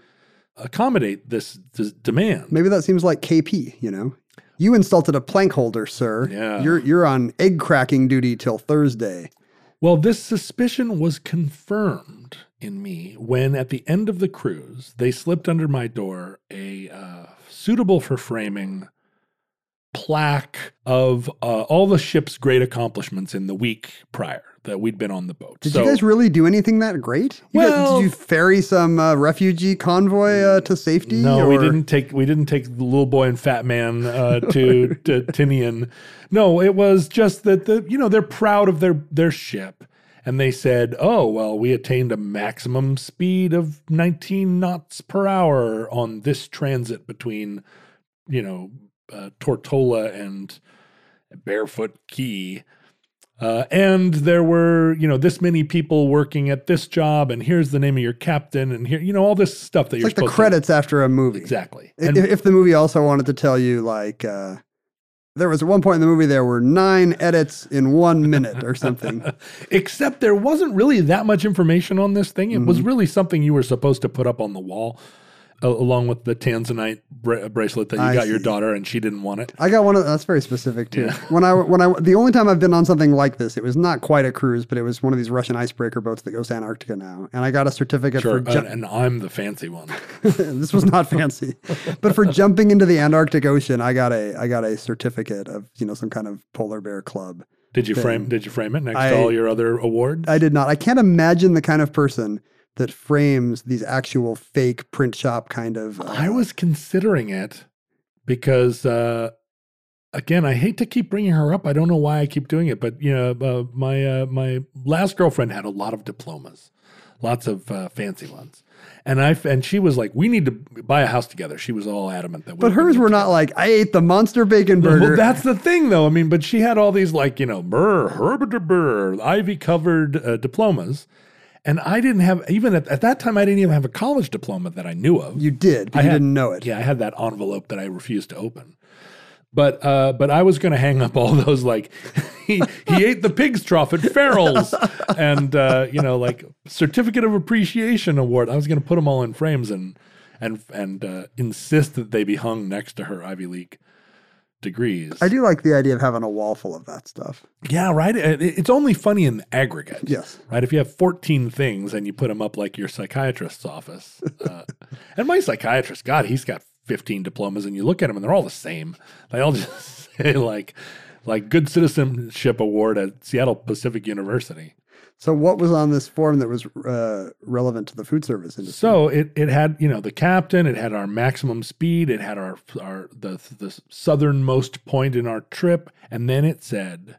accommodate this, this demand. Maybe that seems like K P, you know? You insulted a plank holder, sir. Yeah. You're, you're on egg cracking duty till Thursday. Well, this suspicion was confirmed in me when at the end of the cruise, they slipped under my door a uh, suitable for framing plaque of uh, all the ship's great accomplishments in the week prior that we'd been on the boat. Did so, you guys really do anything that great? You well, guys, did you ferry some uh, refugee convoy uh, to safety? No, or? we didn't take we didn't take the little boy and fat man uh, to, to Tinian. No, it was just that the you know they're proud of their their ship, and they said, oh well, we attained a maximum speed of nineteen knots per hour on this transit between, you know. Uh, Tortola and Barefoot Key. Uh, and there were, you know, this many people working at this job, and here's the name of your captain, and here, you know, all this stuff that it's you're like the credits to... after a movie. Exactly. If, if the movie also wanted to tell you, like, uh, there was at one point in the movie there were nine edits in one minute or something. Except there wasn't really that much information on this thing. It mm-hmm. was really something you were supposed to put up on the wall. Along with the Tanzanite bra- bracelet that you I got see. your daughter, and she didn't want it. I got one of that's very specific too. Yeah. When I when I the only time I've been on something like this, it was not quite a cruise, but it was one of these Russian icebreaker boats that goes to Antarctica now. And I got a certificate sure, for jumping. And I'm the fancy one. This was not fancy, but for jumping into the Antarctic Ocean, I got a I got a certificate of you know some kind of polar bear club. Did you thing. frame Did you frame it next I, to all your other awards? I did not. I can't imagine the kind of person that frames these actual fake print shop kind of... Uh, I was considering it because, uh, again, I hate to keep bringing her up. I don't know why I keep doing it, but you know, uh, my uh, my last girlfriend had a lot of diplomas, lots of uh, fancy ones. And I and she was like, we need to buy a house together. She was all adamant that we But hers were together. Not like, I ate the monster bacon burger. Well, that's the thing, though. I mean, but she had all these like, you know, brr, herb brr, ivy-covered uh, diplomas. And I didn't have, even at, at that time, I didn't even have a college diploma that I knew of. You did, but I you had, didn't know it. Yeah, I had that envelope that I refused to open. But uh, but I was going to hang up all those, like, he, he ate the pig's trough at Farrell's and, uh, you know, like, Certificate of Appreciation Award. I was going to put them all in frames and and and uh, insist that they be hung next to her Ivy League degrees. I do like the idea of having a wall full of that stuff. Yeah, right? It's only funny in the aggregate. Yes. Right? If you have fourteen things and you put them up like your psychiatrist's office. Uh, and my psychiatrist, God, he's got fifteen diplomas, and you look at them and they're all the same. They all just say like, like Good Citizenship Award at Seattle Pacific University. So what was on this form that was uh, relevant to the food service industry? So it, it had, you know, the captain, it had our maximum speed, it had our our the the southernmost point in our trip, and then it said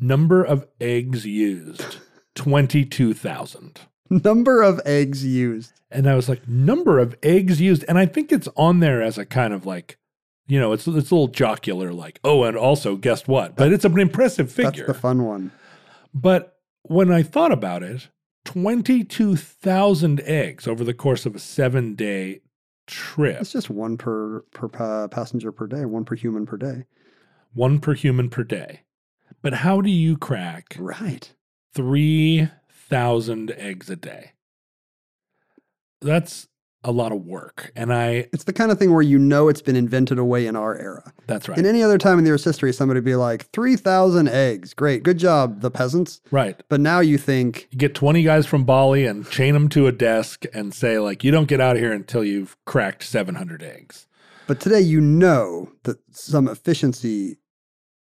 number of eggs used, twenty-two thousand. Number of eggs used. And I was like, number of eggs used, and I think it's on there as a kind of like, you know, it's it's a little jocular like, oh, and also guess what? But it's an impressive figure. That's the fun one. But when I thought about it, twenty-two thousand eggs over the course of a seven-day trip. It's just one per, per pa- passenger per day, one per human per day. One per human per day. But how do you crack right three thousand eggs a day? That's a lot of work. And I... It's the kind of thing where you know it's been invented away in our era. That's right. In any other time in the Earth's history, somebody would be like, three thousand eggs. Great. Good job, the peasants. Right. But now you think... You get twenty guys from Bali and chain them to a desk and say, like, you don't get out of here until you've cracked seven hundred eggs. But today you know that some efficiency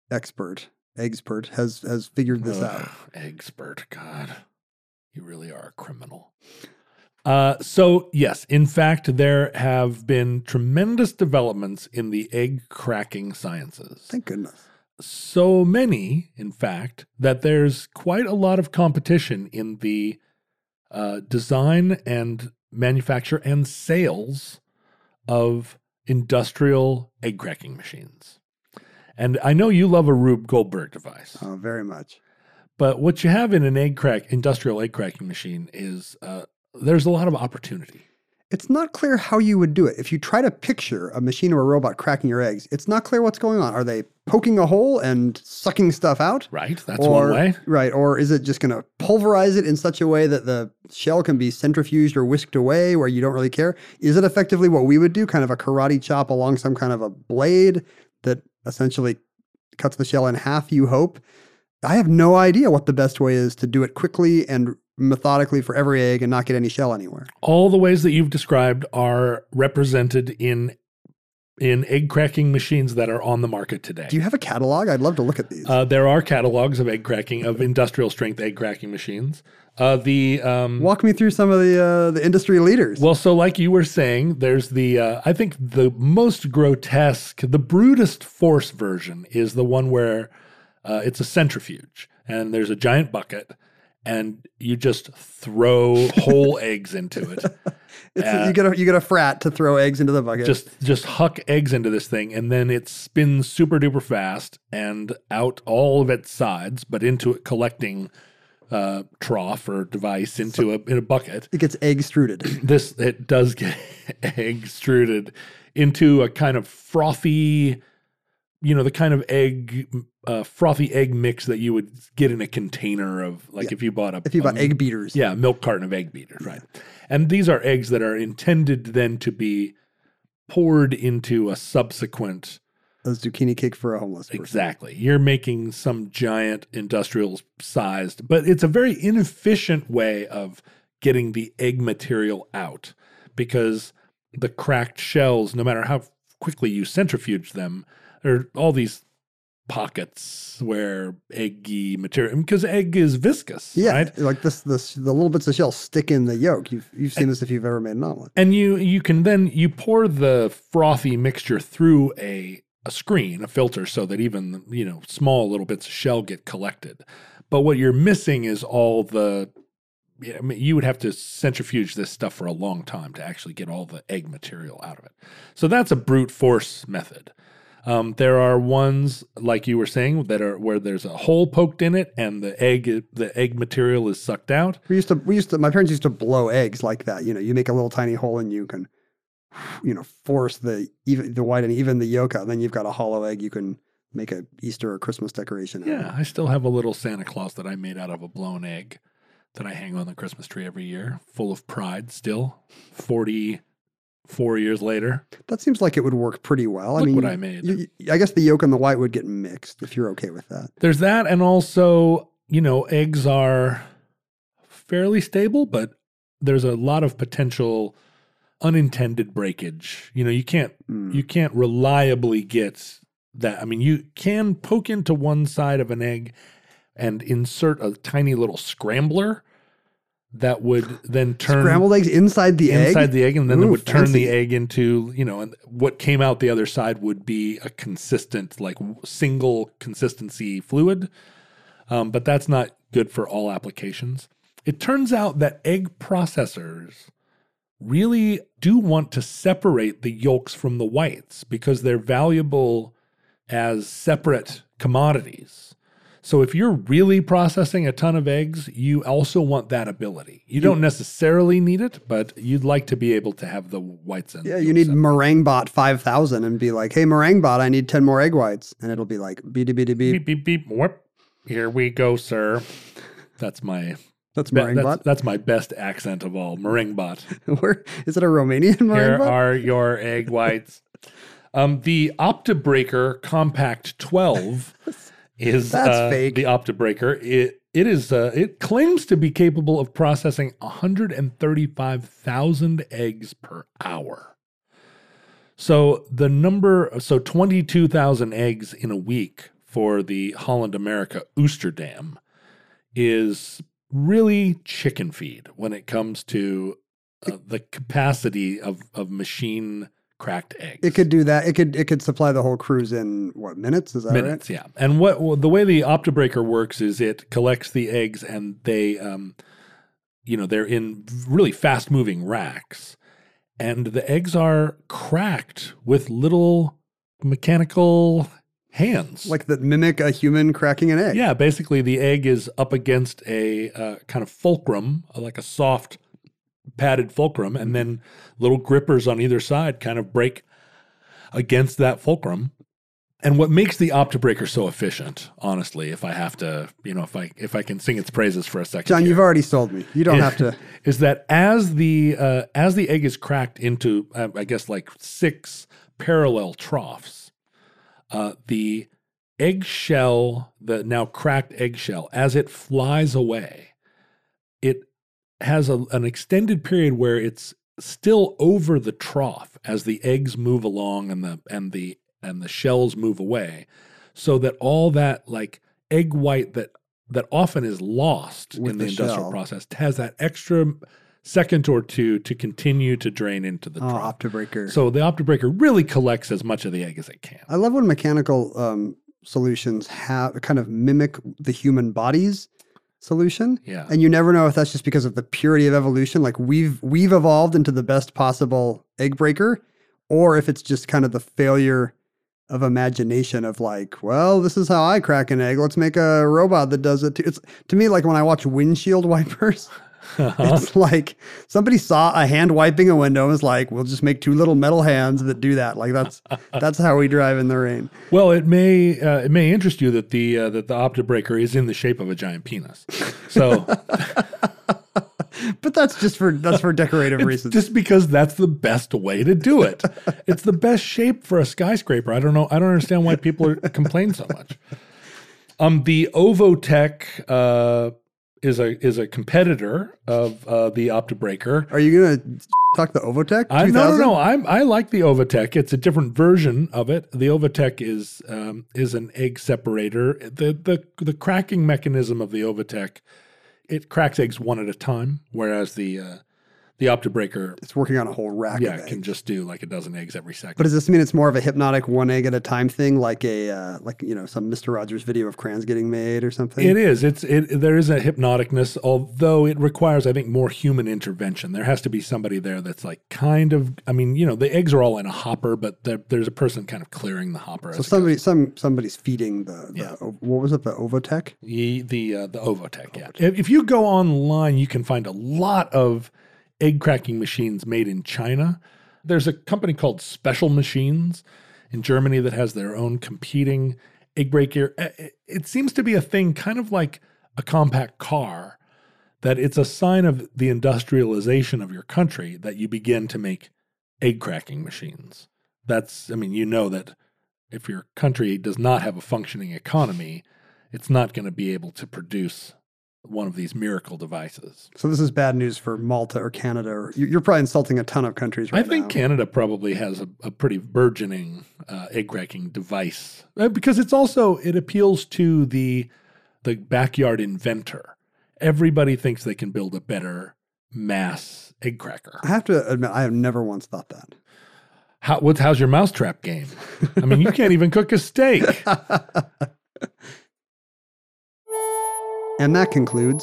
expert, eggspert, has, has figured this Ugh, out. Eggspert. God. You really are a criminal. Uh, so, yes, in fact, there have been tremendous developments in the egg cracking sciences. Thank goodness. so many, in fact, that there's quite a lot of competition in the uh, design and manufacture and sales of industrial egg cracking machines. And I know you love a Rube Goldberg device. Oh, very much. But what you have in an egg crack, industrial egg cracking machine is uh, there's a lot of opportunity. It's not clear how you would do it. If you try to picture a machine or a robot cracking your eggs, it's not clear what's going on. Are they poking a hole and sucking stuff out? Right, that's or, one way. Right, or is it just going to pulverize it in such a way that the shell can be centrifuged or whisked away where you don't really care? Is it effectively what we would do, kind of a karate chop along some kind of a blade that essentially cuts the shell in half, you hope? I have no idea what the best way is to do it quickly and methodically for every egg and not get any shell anywhere. All the ways that you've described are represented in in egg cracking machines that are on the market today. Do you have a catalog? I'd love to look at these. Uh, there are catalogs of egg cracking, of industrial strength egg cracking machines. Uh, the um, Walk me through some of the uh, the industry leaders. Well, so like you were saying, there's the, uh, I think the most grotesque, the brutest force version is the one where uh, it's a centrifuge and there's a giant bucket and you just throw whole eggs into it. It's, uh, you get a you get a frat to throw eggs into the bucket. Just just huck eggs into this thing, and then it spins super duper fast and out all of its sides, but into a collecting uh, trough or device into so a in a bucket. It gets egg-struded. This it does get egg-struded into a kind of frothy, you know, the kind of egg, uh, frothy egg mix that you would get in a container of, like yeah. if you bought a... If you bought a, egg beaters. Yeah, a milk carton of egg beaters, right. And these are eggs that are intended then to be poured into a subsequent... A zucchini cake for a homeless person. Exactly. You're making some giant industrial-sized, but it's a very inefficient way of getting the egg material out because the cracked shells, no matter how quickly you centrifuge them, there are all these pockets where eggy material, because egg is viscous, yeah, right? Like this, this, the little bits of shell stick in the yolk. You've you've seen and, this if you've ever made an omelet. And you you can then you pour the frothy mixture through a a screen, a filter, so that even you know small little bits of shell get collected. But what you're missing is all the. I mean, you would have to centrifuge this stuff for a long time to actually get all the egg material out of it. So that's a brute force method. Um, there are ones, like you were saying, that are where there's a hole poked in it, and the egg, the egg material is sucked out. We used to, we used to. My parents used to blow eggs like that. You know, you make a little tiny hole, and you can, you know, force the even the white and even the yolk out. And then you've got a hollow egg. You can make an Easter or Christmas decoration. Yeah, out. I still have a little Santa Claus that I made out of a blown egg that I hang on the Christmas tree every year, full of pride. Still, forty. Four years later. That seems like it would work pretty well. Look I mean, what I made. You, I guess the yolk and the white would get mixed if you're okay with that. There's that, and also, you know, eggs are fairly stable, but there's a lot of potential unintended breakage. You know, you can't mm. you can't reliably get that. I mean, you can poke into one side of an egg and insert a tiny little scrambler. That would then turn... Scrambled eggs inside the inside egg? Inside the egg, and then Ooh, it would turn fancy. The egg into, you know, and what came out the other side would be a consistent, like, single consistency fluid. Um, but that's not good for all applications. It turns out that egg processors really do want to separate the yolks from the whites because they're valuable as separate commodities. So if you're really processing a ton of eggs, you also want that ability. You don't necessarily need it, but you'd like to be able to have the whites in. Yeah, you need MeringueBot five thousand and be like, hey, MeringueBot, I need ten more egg whites. And it'll be like, beep, beep, beep, beep, beep, beep, whoop. Here we go, sir. That's my... That's MeringueBot. That's, that's my best accent of all, MeringueBot. Where, is it a Romanian MeringueBot? Here are your egg whites. um, the OptiBreaker Compact twelve... Is That's uh, fake. The OptiBreaker. It it is uh, it claims to be capable of processing one hundred thirty-five thousand eggs per hour. So the number so twenty-two thousand eggs in a week for the Holland America Oosterdam is really chicken feed when it comes to uh, the capacity of of machine cracked eggs. It could do that. It could it could supply the whole cruise in, what, minutes? Is that minutes, right? Minutes, yeah. And what well, the way the OptiBreaker works is it collects the eggs and they, um, you know, they're in really fast-moving racks. And the eggs are cracked with little mechanical hands. Like that mimic a human cracking an egg. Yeah, basically the egg is up against a uh, kind of fulcrum, like a soft padded fulcrum, and then little grippers on either side kind of break against that fulcrum. And what makes the OptiBreaker so efficient, honestly, if I have to, you know, if I if I can sing its praises for a second. John, here, you've already sold me. You don't have to. Is that as the uh, as the egg is cracked into, uh, I guess, like six parallel troughs, uh, the eggshell, the now cracked eggshell, as it flies away, it has a, an extended period where it's still over the trough as the eggs move along and the and the and the shells move away, so that all that like egg white that that often is lost in the industrial process has that extra second or two to continue to drain into the trough. OptiBreaker. So the OptiBreaker really collects as much of the egg as it can. I love when mechanical um, solutions have kind of mimic the human body's solution. Yeah. And you never know if that's just because of the purity of evolution. Like we've we've evolved into the best possible egg breaker, or if it's just kind of the failure of imagination of like, well, this is how I crack an egg. Let's make a robot that does it too. It's to me like when I watch windshield wipers, uh-huh. It's like somebody saw a hand wiping a window and was like, we'll just make two little metal hands that do that. Like that's that's how we drive in the rain. Well, it may uh, it may interest you that the uh, that the OptiBreaker is in the shape of a giant penis. So. But that's just for that's for decorative reasons. Just because that's the best way to do it. It's the best shape for a skyscraper. I don't know. I don't understand why people are, complain so much. Um, the Ovotech uh, is a is a competitor of uh, the OptiBreaker. Are you gonna talk the Ovotech? I, no, no, no. I'm, I like the Ovotech. It's a different version of it. The Ovotech is um, is an egg separator. The the the cracking mechanism of the Ovotech. It cracks eggs one at a time, whereas the uh, the OptiBreaker... It's working on a whole rack yeah, of eggs. Yeah, can just do like a dozen eggs every second. But does this mean it's more of a hypnotic one egg at a time thing, like a uh, like you know some Mister Rogers video of crayons getting made or something? It is. It's it. There is a hypnoticness, although it requires, I think, more human intervention. There has to be somebody there that's like kind of... I mean, you know, the eggs are all in a hopper, but there, there's a person kind of clearing the hopper. So somebody, some somebody's feeding the... the yeah. What was it, the Ovotech? The, the, uh, the Ovotech, Ovotech, yeah. If you go online, you can find a lot of... egg cracking machines made in China. There's a company called Special Machines in Germany that has their own competing egg breaker. It seems to be a thing kind of like a compact car, that it's a sign of the industrialization of your country that you begin to make egg cracking machines. That's, I mean, you know that if your country does not have a functioning economy, it's not going to be able to produce one of these miracle devices. So this is bad news for Malta or Canada. Or you're probably insulting a ton of countries right now. I think now. Canada probably has a, a pretty burgeoning uh, egg-cracking device, right? Because it's also, it appeals to the the backyard inventor. Everybody thinks they can build a better mass egg cracker. I have to admit, I have never once thought that. How, what's, how's your mousetrap game? I mean, you can't even cook a steak. And that concludes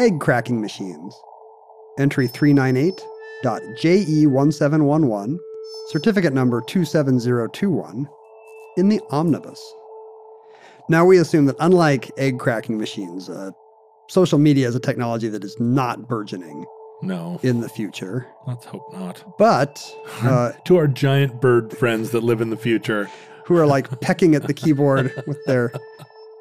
Egg Cracking Machines, entry three ninety-eight dot J E one seven one one, certificate number two seven zero two one, in the Omnibus. Now we assume that unlike egg cracking machines, uh, social media is a technology that is not burgeoning. No. In the future. Let's hope not. But... Uh, to our giant bird friends that live in the future. Who are like pecking at the keyboard with their...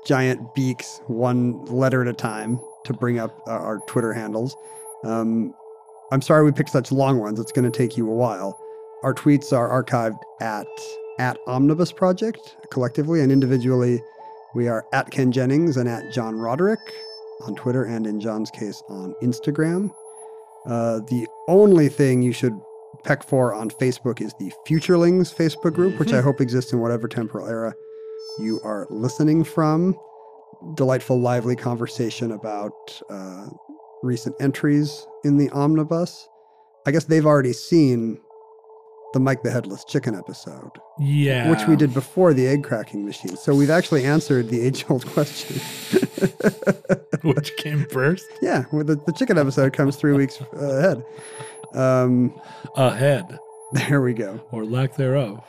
giant beaks, one letter at a time, to bring up uh, our Twitter handles. Um, I'm sorry we picked such long ones. It's going to take you a while. Our tweets are archived at, at Omnibus Project, collectively and individually. We are at Ken Jennings and at John Roderick on Twitter, and in John's case on Instagram. Uh, the only thing you should peck for on Facebook is the Futurelings Facebook group, which I hope exists in whatever temporal era you are listening from. Delightful, lively conversation about uh, recent entries in the Omnibus. I guess they've already seen the Mike the Headless Chicken episode. Yeah. Which we did before the egg cracking machine. So we've actually answered the age-old question. Which came first? Yeah. Well, the, the chicken episode comes three weeks ahead. Um, ahead. There we go. Or lack thereof.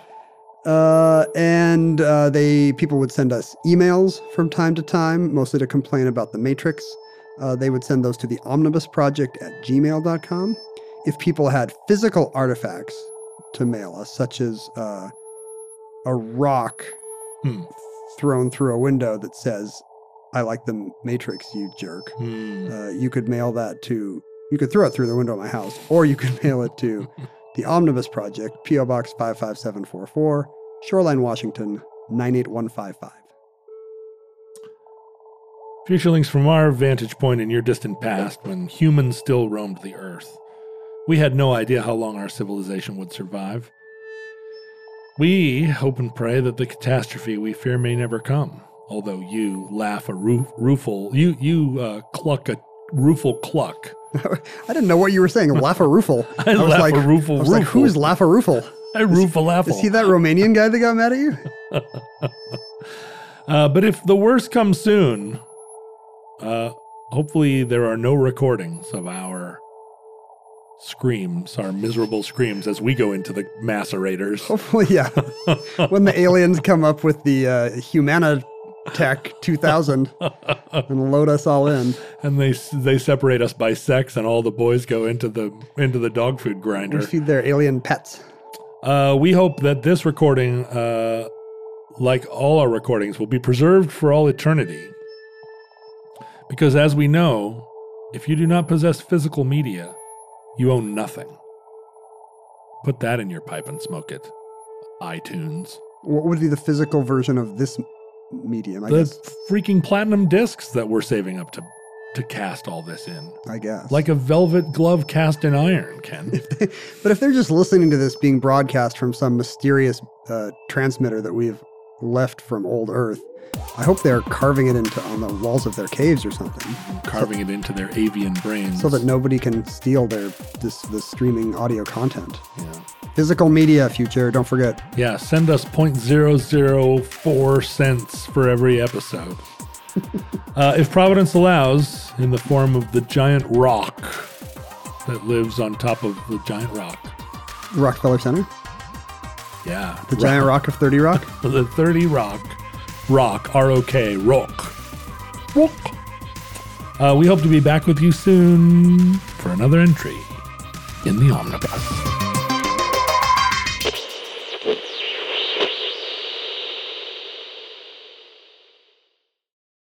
Uh, and uh, they people would send us emails from time to time, mostly to complain about the Matrix. Uh, they would send those to the Omnibus Project at gmail dot com. If people had physical artifacts to mail us, such as uh, a rock hmm. thrown through a window that says, I like the Matrix, you jerk. Hmm. Uh, you could mail that to, you could throw it through the window of my house, or you could mail it to the Omnibus Project, P O. Box five five seven four four, Shoreline, Washington, nine eight one five five. Futurelings, from our vantage point in your distant past, when humans still roamed the Earth, we had no idea how long our civilization would survive. We hope and pray that the catastrophe we fear may never come, although you laugh a roof, rooful, you, you uh, cluck a rooful cluck. I didn't know what you were saying, laugh a rooful. I, I was, laugh like, a rooful, I was rooful. Like, who's laugh a rooful? I roof a laugh. Is he that Romanian guy that got mad at you? uh, but if the worst comes soon, uh, hopefully there are no recordings of our screams, our miserable screams as we go into the macerators. Hopefully, yeah. When the aliens come up with the uh, Humanitech two thousand and load us all in. And they they separate us by sex and all the boys go into the into the dog food grinder. We feed their alien pets. Uh, we hope that this recording, uh, like all our recordings, will be preserved for all eternity. Because as we know, if you do not possess physical media, you own nothing. Put that in your pipe and smoke it. iTunes. What would be the physical version of this medium? I the guess. Freaking platinum discs that we're saving up to to cast all this in. I guess. Like a velvet glove cast in iron, Ken. If they, but if they're just listening to this being broadcast from some mysterious uh, transmitter that we've left from old Earth, I hope they're carving it into on the walls of their caves or something. Carving so, it into their avian brains. So that nobody can steal their this the streaming audio content. Yeah. Physical media, future, don't forget. Yeah, send us zero point zero zero four cents for every episode. uh, if Providence allows, in the form of the giant rock that lives on top of the giant rock. Rockefeller Center? Yeah. The rock. Giant rock of thirty Rock? The thirty Rock. Rock, R O K, rock. Rock. Uh, we hope to be back with you soon for another entry in the Omnibus.